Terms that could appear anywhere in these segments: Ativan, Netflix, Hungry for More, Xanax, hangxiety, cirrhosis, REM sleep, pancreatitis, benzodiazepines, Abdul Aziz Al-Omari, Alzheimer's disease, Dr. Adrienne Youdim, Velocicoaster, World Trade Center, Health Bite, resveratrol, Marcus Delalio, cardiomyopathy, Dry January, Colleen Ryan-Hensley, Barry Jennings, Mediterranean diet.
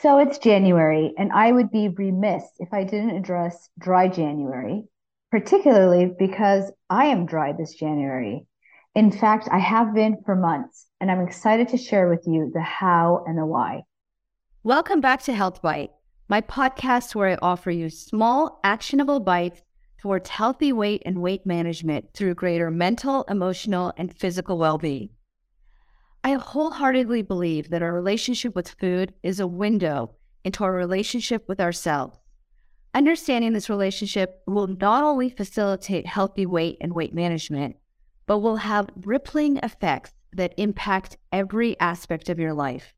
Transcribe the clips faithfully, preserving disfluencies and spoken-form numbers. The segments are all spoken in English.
So it's January, and I would be remiss if I didn't address Dry January, particularly because I am dry this January. In fact, I have been for months, and I'm excited to share with you the how and the why. Welcome back to Health Bite, my podcast where I offer you small, actionable bites towards healthy weight and weight management through greater mental, emotional, and physical well-being. I wholeheartedly believe that our relationship with food is a window into our relationship with ourselves. Understanding this relationship will not only facilitate healthy weight and weight management, but will have rippling effects that impact every aspect of your life.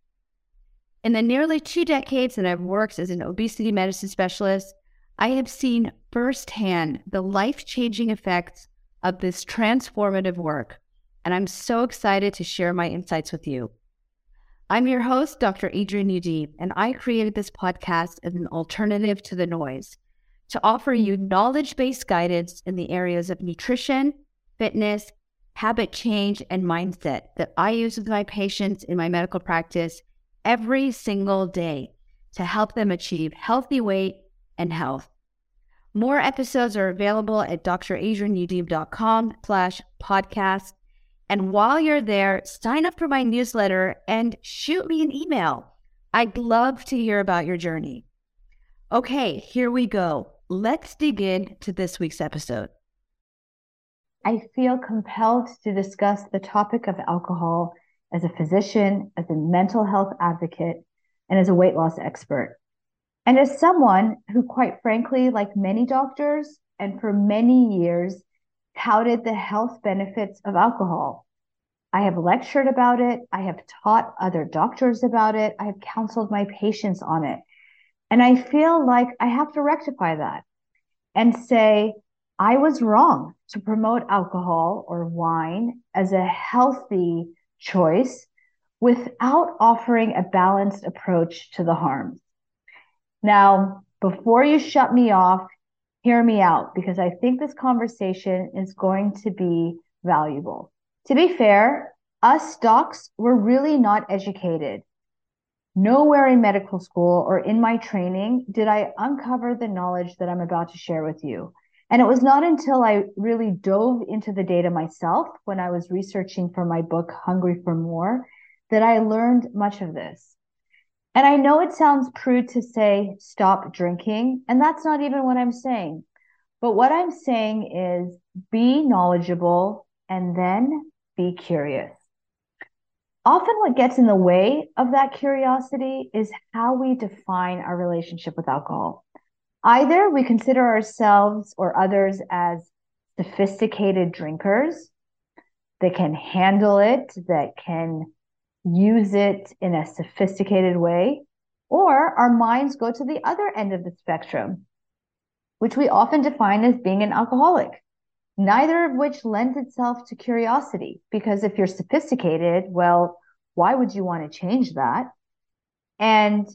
In the nearly two decades that I've worked as an obesity medicine specialist, I have seen firsthand the life-changing effects of this transformative work, and I'm so excited to share my insights with you. I'm your host, Doctor Adrienne Youdim, and I created this podcast as an alternative to the noise to offer you knowledge-based guidance in the areas of nutrition, fitness, habit change, and mindset that I use with my patients in my medical practice every single day to help them achieve healthy weight and health. More episodes are available at dradrienneyoudim dot com slash podcast. And while you're there, sign up for my newsletter and shoot me an email. I'd love to hear about your journey. Okay, here we go. Let's dig into this week's episode. I feel compelled to discuss the topic of alcohol as a physician, as a mental health advocate, and as a weight loss expert. And as someone who, quite frankly, like many doctors, and for many years, touted the health benefits of alcohol. I have lectured about it. I have taught other doctors about it. I have counseled my patients on it. And I feel like I have to rectify that and say, I was wrong to promote alcohol or wine as a healthy choice without offering a balanced approach to the harms. Now, before you shut me off, hear me out, because I think this conversation is going to be valuable. To be fair, us docs were really not educated. Nowhere in medical school or in my training did I uncover the knowledge that I'm about to share with you. And it was not until I really dove into the data myself when I was researching for my book, Hungry for More, that I learned much of this. And I know it sounds crude to say, stop drinking, and that's not even what I'm saying. But what I'm saying is be knowledgeable and then be curious. Often what gets in the way of that curiosity is how we define our relationship with alcohol. Either we consider ourselves or others as sophisticated drinkers that can handle it, that can use it in a sophisticated way, or our minds go to the other end of the spectrum, which we often define as being an alcoholic, neither of which lends itself to curiosity, because if you're sophisticated, well, why would you want to change that? And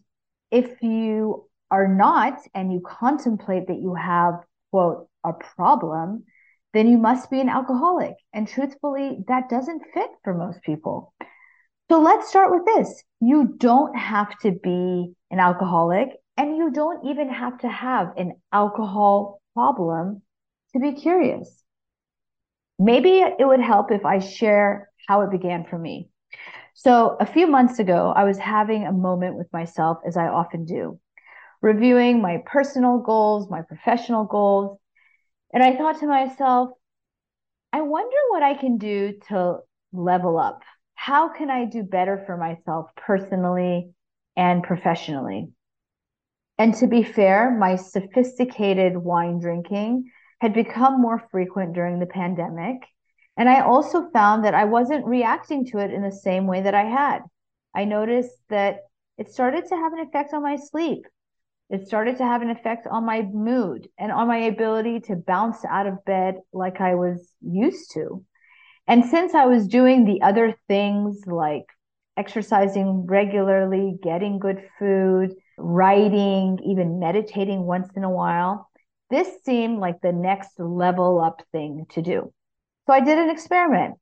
if you are not, and you contemplate that you have, quote, a problem, then you must be an alcoholic. And truthfully, that doesn't fit for most people. So let's start with this. You don't have to be an alcoholic, and you don't even have to have an alcohol problem to be curious. Maybe it would help if I share how it began for me. So a few months ago, I was having a moment with myself, as I often do, reviewing my personal goals, my professional goals. And I thought to myself, I wonder what I can do to level up. How can I do better for myself personally and professionally? And to be fair, my sophisticated wine drinking had become more frequent during the pandemic. And I also found that I wasn't reacting to it in the same way that I had. I noticed that it started to have an effect on my sleep. It started to have an effect on my mood and on my ability to bounce out of bed like I was used to. And since I was doing the other things like exercising regularly, getting good food, writing, even meditating once in a while, this seemed like the next level up thing to do. So I did an experiment.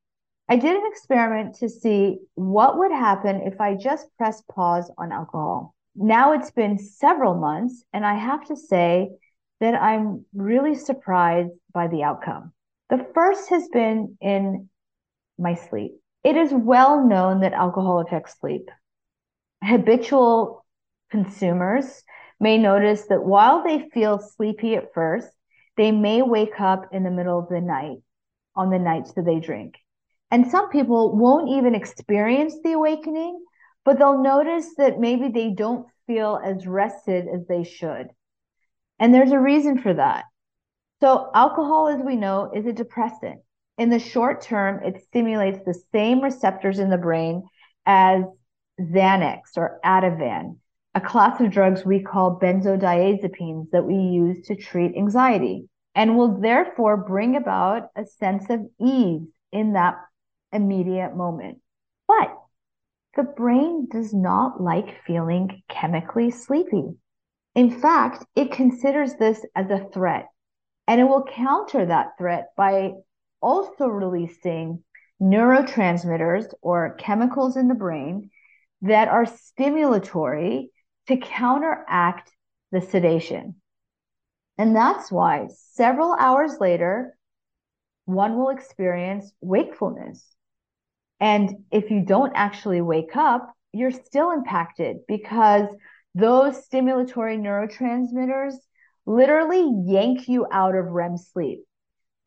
I did an experiment to see what would happen if I just pressed pause on alcohol. now it's been several months, and I have to say that I'm really surprised by the outcome. The first has been in my sleep. It is well known that alcohol affects sleep. Habitual consumers may notice that while they feel sleepy at first, they may wake up in the middle of the night on the nights that they drink. And some people won't even experience the awakening, but they'll notice that maybe they don't feel as rested as they should. And there's a reason for that. So alcohol, as we know, is a depressant. In the short term, it stimulates the same receptors in the brain as Xanax or Ativan, a class of drugs we call benzodiazepines that we use to treat anxiety, and will therefore bring about a sense of ease in that immediate moment. But the brain does not like feeling chemically sleepy. In fact, it considers this as a threat, and it will counter that threat by also releasing neurotransmitters or chemicals in the brain that are stimulatory to counteract the sedation. And that's why several hours later, one will experience wakefulness. And if you don't actually wake up, you're still impacted because those stimulatory neurotransmitters literally yank you out of R E M sleep.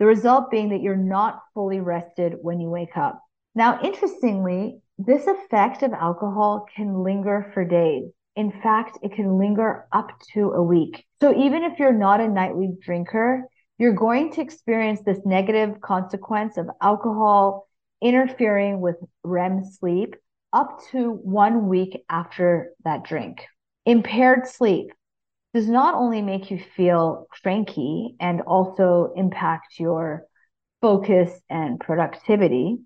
The result being that you're not fully rested when you wake up. Now, interestingly, this effect of alcohol can linger for days. In fact, it can linger up to a week. So even if you're not a nightly drinker, you're going to experience this negative consequence of alcohol interfering with R E M sleep up to one week after that drink. Impaired sleep does not only make you feel cranky and also impact your focus and productivity,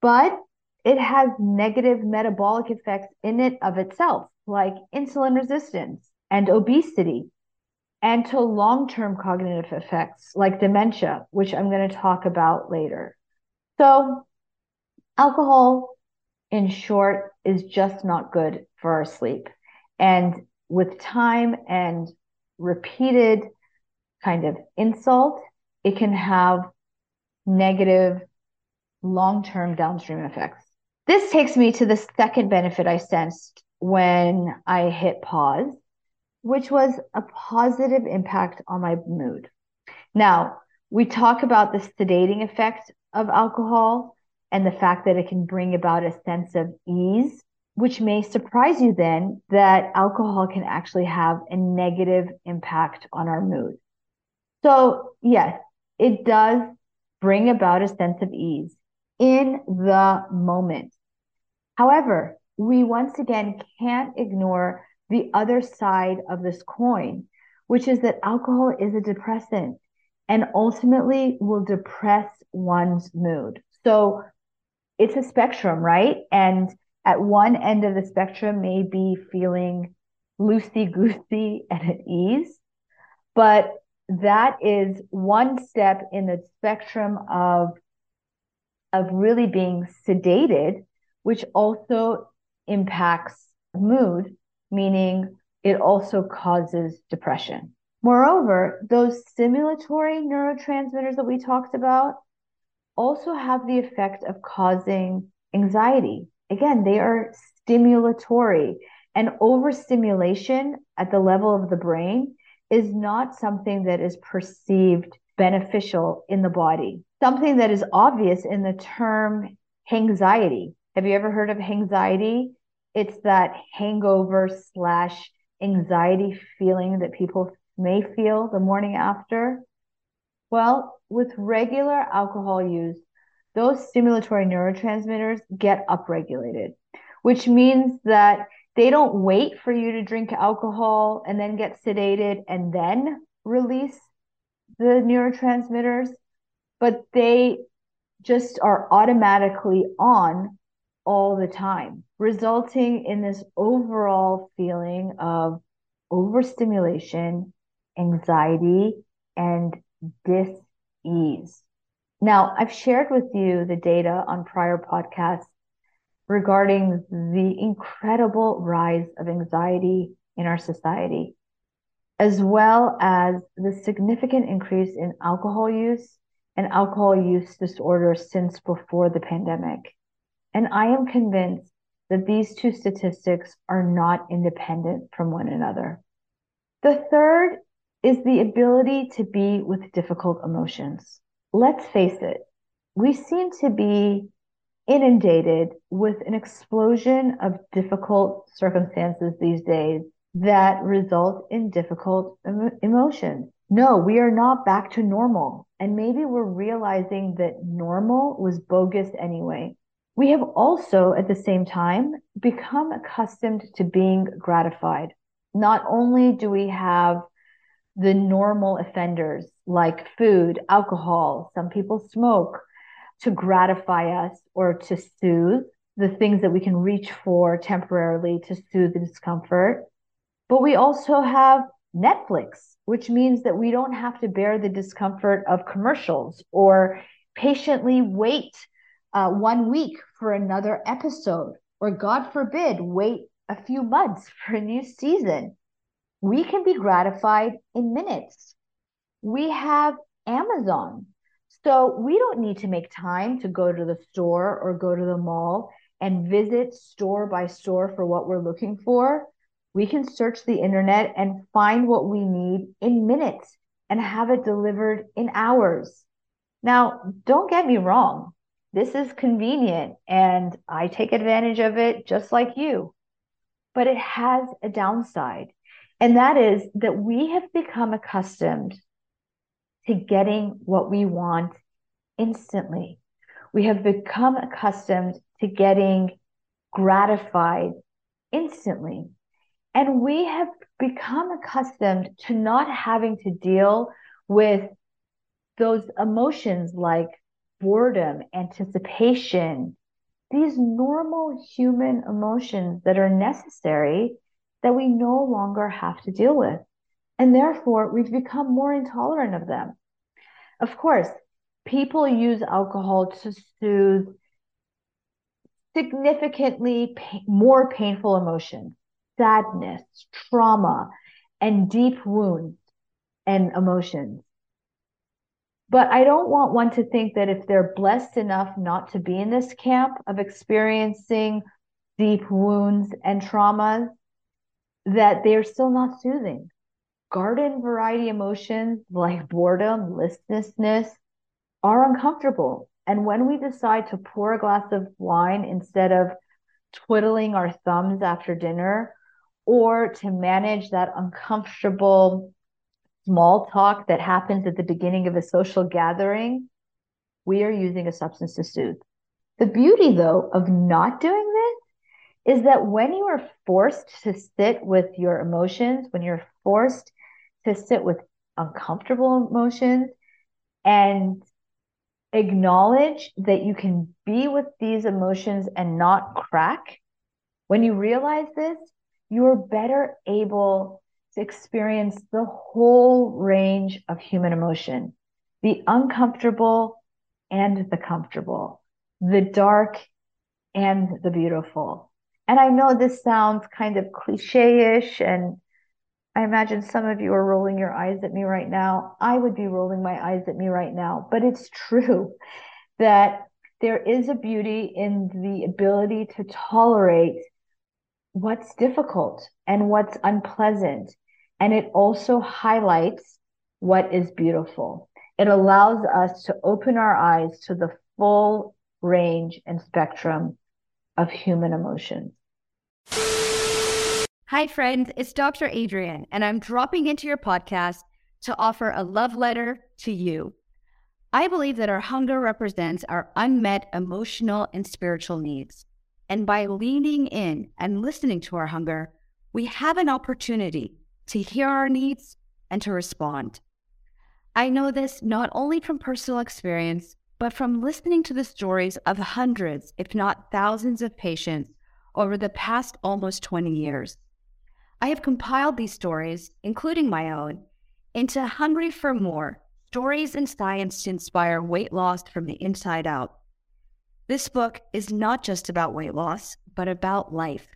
but it has negative metabolic effects in it of itself, like insulin resistance and obesity, and to long-term cognitive effects like dementia, which I'm going to talk about later. So alcohol, in short, is just not good for our sleep. And with time and repeated kind of insult, it can have negative long-term downstream effects. This takes me to the second benefit I sensed when I hit pause, which was a positive impact on my mood. Now, we talk about the sedating effect of alcohol and the fact that it can bring about a sense of ease, which may surprise you then that alcohol can actually have a negative impact on our mood. So yes, it does bring about a sense of ease in the moment. However, we once again can't ignore the other side of this coin, which is that alcohol is a depressant and ultimately will depress one's mood. So it's a spectrum, right? And at one end of the spectrum may be feeling loosey-goosey and at ease, but that is one step in the spectrum of, of really being sedated, which also impacts mood, meaning it also causes depression. Moreover, those stimulatory neurotransmitters that we talked about also have the effect of causing anxiety. Again, they are stimulatory, and overstimulation at the level of the brain is not something that is perceived beneficial in the body. Something that is obvious in the term hangxiety. Have you ever heard of hangxiety? It's that hangover slash anxiety feeling that people may feel the morning after. Well, with regular alcohol use, those stimulatory neurotransmitters get upregulated, which means that they don't wait for you to drink alcohol and then get sedated and then release the neurotransmitters, but they just are automatically on all the time, resulting in this overall feeling of overstimulation, anxiety, and dis-ease. Now, I've shared with you the data on prior podcasts regarding the incredible rise of anxiety in our society, as well as the significant increase in alcohol use and alcohol use disorder since before the pandemic. And I am convinced that these two statistics are not independent from one another. The third is the ability to be with difficult emotions. Let's face it, we seem to be inundated with an explosion of difficult circumstances these days that result in difficult em- emotions. No, we are not back to normal. And maybe we're realizing that normal was bogus anyway. We have also, at the same time, become accustomed to being gratified. Not only do we have the normal offenders like food, alcohol, some people smoke to gratify us or to soothe the things that we can reach for temporarily to soothe the discomfort, but we also have Netflix, which means that we don't have to bear the discomfort of commercials or patiently wait Uh, one week for another episode, or God forbid, wait a few months for a new season. We can be gratified in minutes. We have Amazon, so we don't need to make time to go to the store or go to the mall and visit store by store for what we're looking for. We can search the internet and find what we need in minutes and have it delivered in hours. Now, don't get me wrong. This is convenient and I take advantage of it just like you, but it has a downside. And that is that we have become accustomed to getting what we want instantly. We have become accustomed to getting gratified instantly. And we have become accustomed to not having to deal with those emotions like boredom, anticipation, these normal human emotions that are necessary that we no longer have to deal with. And therefore, we've become more intolerant of them. Of course, people use alcohol to soothe significantly pa- more painful emotions, sadness, trauma, and deep wounds and emotions. But I don't want one to think that if they're blessed enough not to be in this camp of experiencing deep wounds and traumas, that they're still not soothing. Garden variety emotions like boredom, listlessness are uncomfortable. And when we decide to pour a glass of wine instead of twiddling our thumbs after dinner, or to manage that uncomfortable small talk that happens at the beginning of a social gathering, we are using a substance to soothe. The beauty, though, of not doing this is that when you are forced to sit with your emotions, when you're forced to sit with uncomfortable emotions and acknowledge that you can be with these emotions and not crack, when you realize this, you are better able to experience the whole range of human emotion, the uncomfortable and the comfortable, the dark and the beautiful. And I know this sounds kind of cliche-ish, and I imagine some of you are rolling your eyes at me right now. I would be rolling my eyes at me right now, but it's true that there is a beauty in the ability to tolerate what's difficult and what's unpleasant. And it also highlights what is beautiful. It allows us to open our eyes to the full range and spectrum of human emotions. Hi, friends. It's Doctor Adrienne, and I'm dropping into your podcast to offer a love letter to you. I believe that our hunger represents our unmet emotional and spiritual needs. And by leaning in and listening to our hunger, we have an opportunity to hear our needs and to respond. I know this not only from personal experience, but from listening to the stories of hundreds, if not thousands of patients over the past almost twenty years. I have compiled these stories, including my own, into Hungry for More, Stories and Science to Inspire Weight Loss from the Inside Out. This book is not just about weight loss, but about life,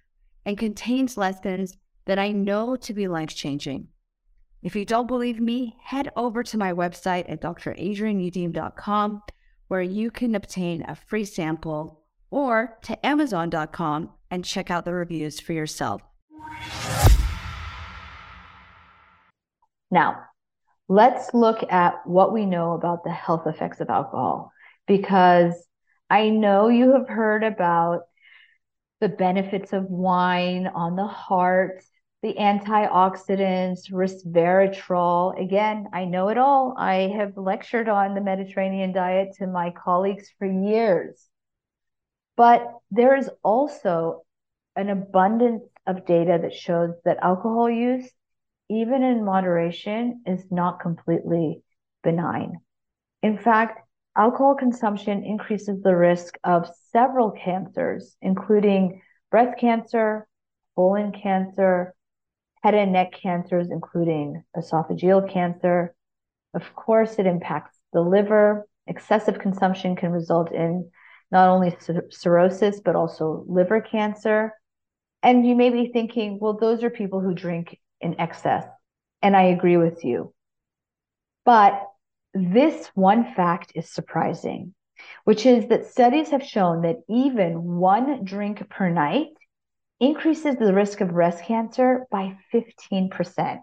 and contains lessons that I know to be life-changing. If you don't believe me, head over to my website at d r adrienne youdim dot com, where you can obtain a free sample, or to amazon dot com and check out the reviews for yourself. Now, let's look at what we know about the health effects of alcohol, because I know you have heard about the benefits of wine on the heart, the antioxidants, resveratrol. Again, I know it all. I have lectured on the Mediterranean diet to my colleagues for years. But there is also an abundance of data that shows that alcohol use, even in moderation, is not completely benign. In fact, alcohol consumption increases the risk of several cancers, including breast cancer, colon cancer, head and neck cancers, including esophageal cancer. Of course, it impacts the liver. Excessive consumption can result in not only cirrhosis, but also liver cancer. And you may be thinking, well, those are people who drink in excess. And I agree with you. But this one fact is surprising, which is that studies have shown that even one drink per night increases the risk of breast cancer by fifteen percent.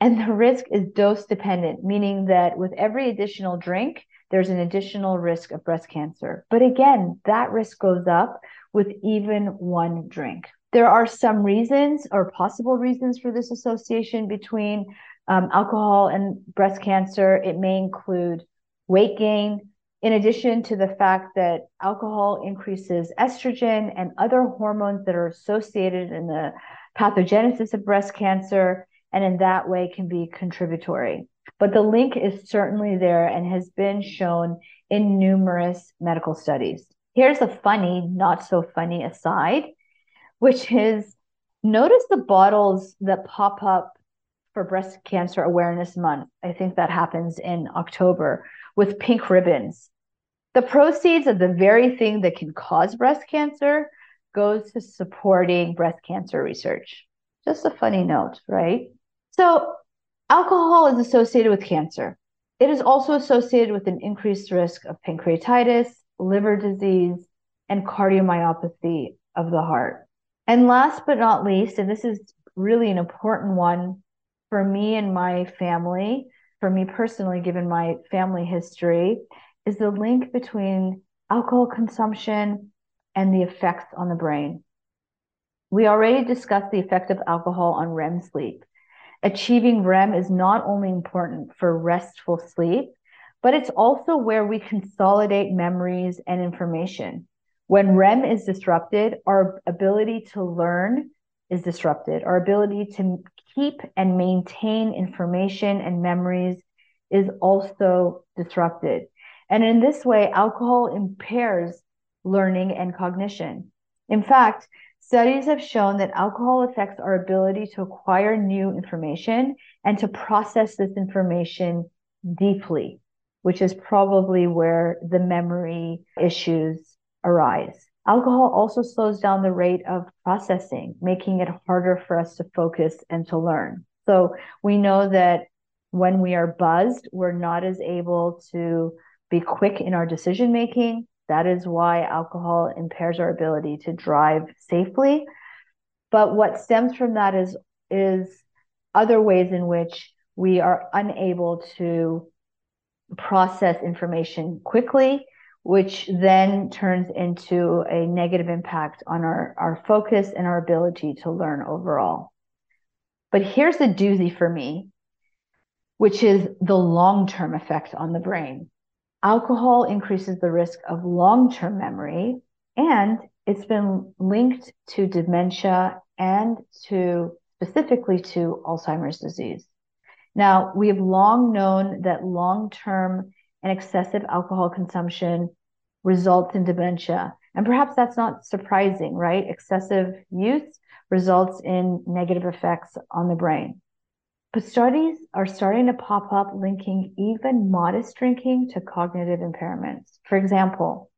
And the risk is dose dependent, meaning that with every additional drink, there's an additional risk of breast cancer. But again, that risk goes up with even one drink. There are some reasons or possible reasons for this association between um, alcohol and breast cancer. It may include weight gain, in addition to the fact that alcohol increases estrogen and other hormones that are associated in the pathogenesis of breast cancer, and in that way can be contributory. But the link is certainly there and has been shown in numerous medical studies. Here's a funny, not so funny aside, which is, notice the bottles that pop up for Breast Cancer Awareness Month. I think that happens in October, with pink ribbons. The proceeds of the very thing that can cause breast cancer goes to supporting breast cancer research. Just a funny note, right? So alcohol is associated with cancer. It is also associated with an increased risk of pancreatitis, liver disease, and cardiomyopathy of the heart. And last but not least, and this is really an important one for me and my family, for me personally, given my family history, is the link between alcohol consumption and the effects on the brain. We already discussed the effect of alcohol on R E M sleep. Achieving R E M is not only important for restful sleep, but it's also where we consolidate memories and information. When R E M is disrupted, our ability to learn is disrupted. Our ability to keep and maintain information and memories is also disrupted. And in this way, alcohol impairs learning and cognition. In fact, studies have shown that alcohol affects our ability to acquire new information and to process this information deeply, which is probably where the memory issues arise. Alcohol also slows down the rate of processing, making it harder for us to focus and to learn. So we know that when we are buzzed, we're not as able to be quick in our decision-making. That is why alcohol impairs our ability to drive safely. But what stems from that is, is other ways in which we are unable to process information quickly, which then turns into a negative impact on our, our focus and our ability to learn overall. But here's a doozy for me, which is the long-term effect on the brain. Alcohol increases the risk of long-term memory, and it's been linked to dementia and to specifically to Alzheimer's disease. Now, we have long known that long-term and excessive alcohol consumption results in dementia. And perhaps that's not surprising, right? Excessive use results in negative effects on the brain. But studies are starting to pop up linking even modest drinking to cognitive impairments. For example,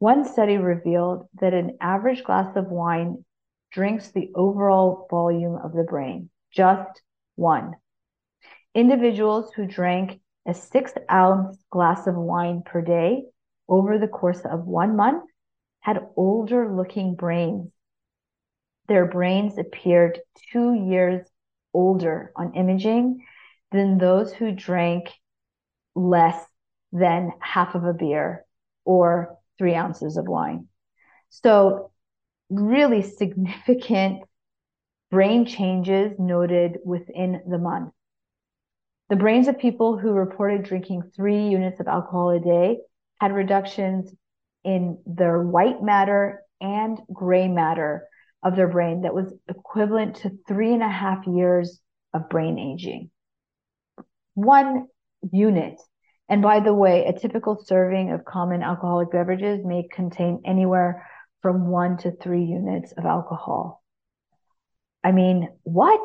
One study revealed that an average glass of wine drinks the overall volume of the brain, just one. Individuals who drank a six-ounce glass of wine per day over the course of one month had older-looking brains. Their brains appeared two years older on imaging than those who drank less than half of a beer or three ounces of wine. So really significant brain changes noted within the month. The brains of people who reported drinking three units of alcohol a day had reductions in their white matter and gray matter of their brain that was equivalent to three and a half years of brain aging. One unit. And by the way, a typical serving of common alcoholic beverages may contain anywhere from one to three units of alcohol. I mean, what?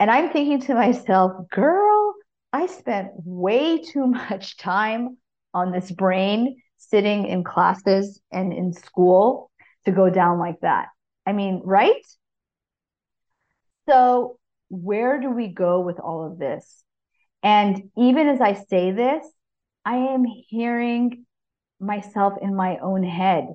And I'm thinking to myself, girl, I spent way too much time on this brain sitting in classes and in school to go down like that. I mean, right? So where do we go with all of this? And even as I say this, I am hearing myself in my own head.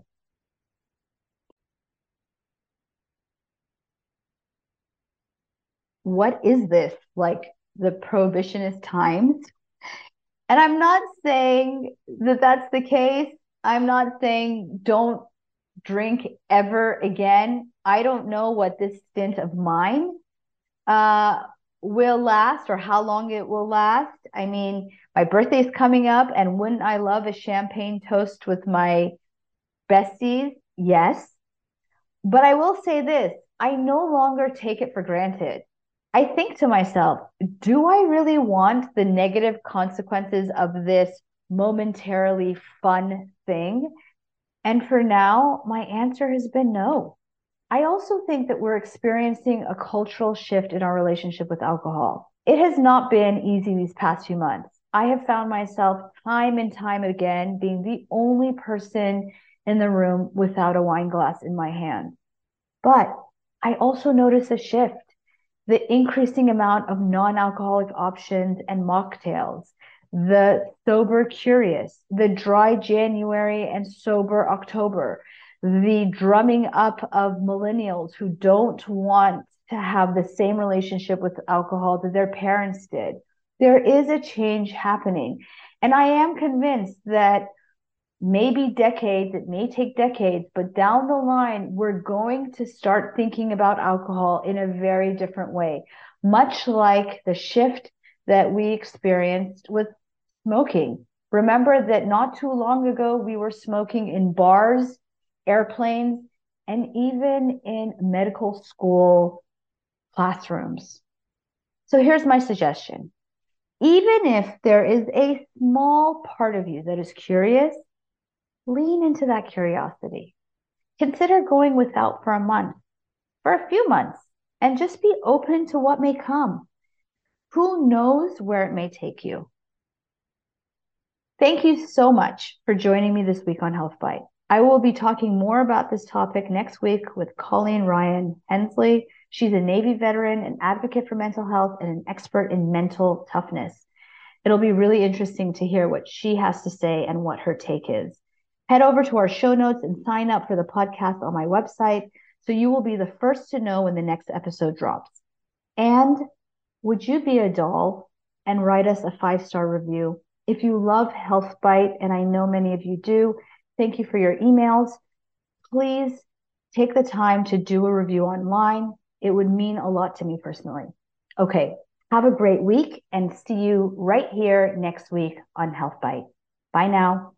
What is this? Like the prohibitionist times? And I'm not saying that that's the case. I'm not saying don't drink ever again. I don't know what this stint of mine uh, will last or how long it will last. I mean, my birthday is coming up, and wouldn't I love a champagne toast with my besties? Yes. But I will say this, I no longer take it for granted. I think to myself, do I really want the negative consequences of this momentarily fun thing? And for now, my answer has been no. I also think that we're experiencing a cultural shift in our relationship with alcohol. It has not been easy these past few months. I have found myself time and time again being the only person in the room without a wine glass in my hand. But I also notice a shift, the increasing amount of non-alcoholic options and mocktails, the sober curious, the dry January and sober October, the drumming up of millennials who don't want to have the same relationship with alcohol that their parents did. There is a change happening. And I am convinced that maybe decades, it may take decades, but down the line, we're going to start thinking about alcohol in a very different way, much like the shift that we experienced with smoking. Remember that not too long ago, we were smoking in bars, airplanes, and even in medical school classrooms. So here's my suggestion. Even if there is a small part of you that is curious, lean into that curiosity. Consider going without for a month, for a few months, and just be open to what may come. Who knows where it may take you? Thank you so much for joining me this week on Health Bite. I will be talking more about this topic next week with Colleen Ryan-Hensley. She's a Navy veteran, an advocate for mental health, and an expert in mental toughness. It'll be really interesting to hear what she has to say and what her take is. Head over to our show notes and sign up for the podcast on my website so you will be the first to know when the next episode drops. And would you be a doll and write us a five-star review? If you love Health Bite, and I know many of you do, thank you for your emails. Please take the time to do a review online. It would mean a lot to me personally. Okay, have a great week and see you right here next week on Health Bite. Bye now.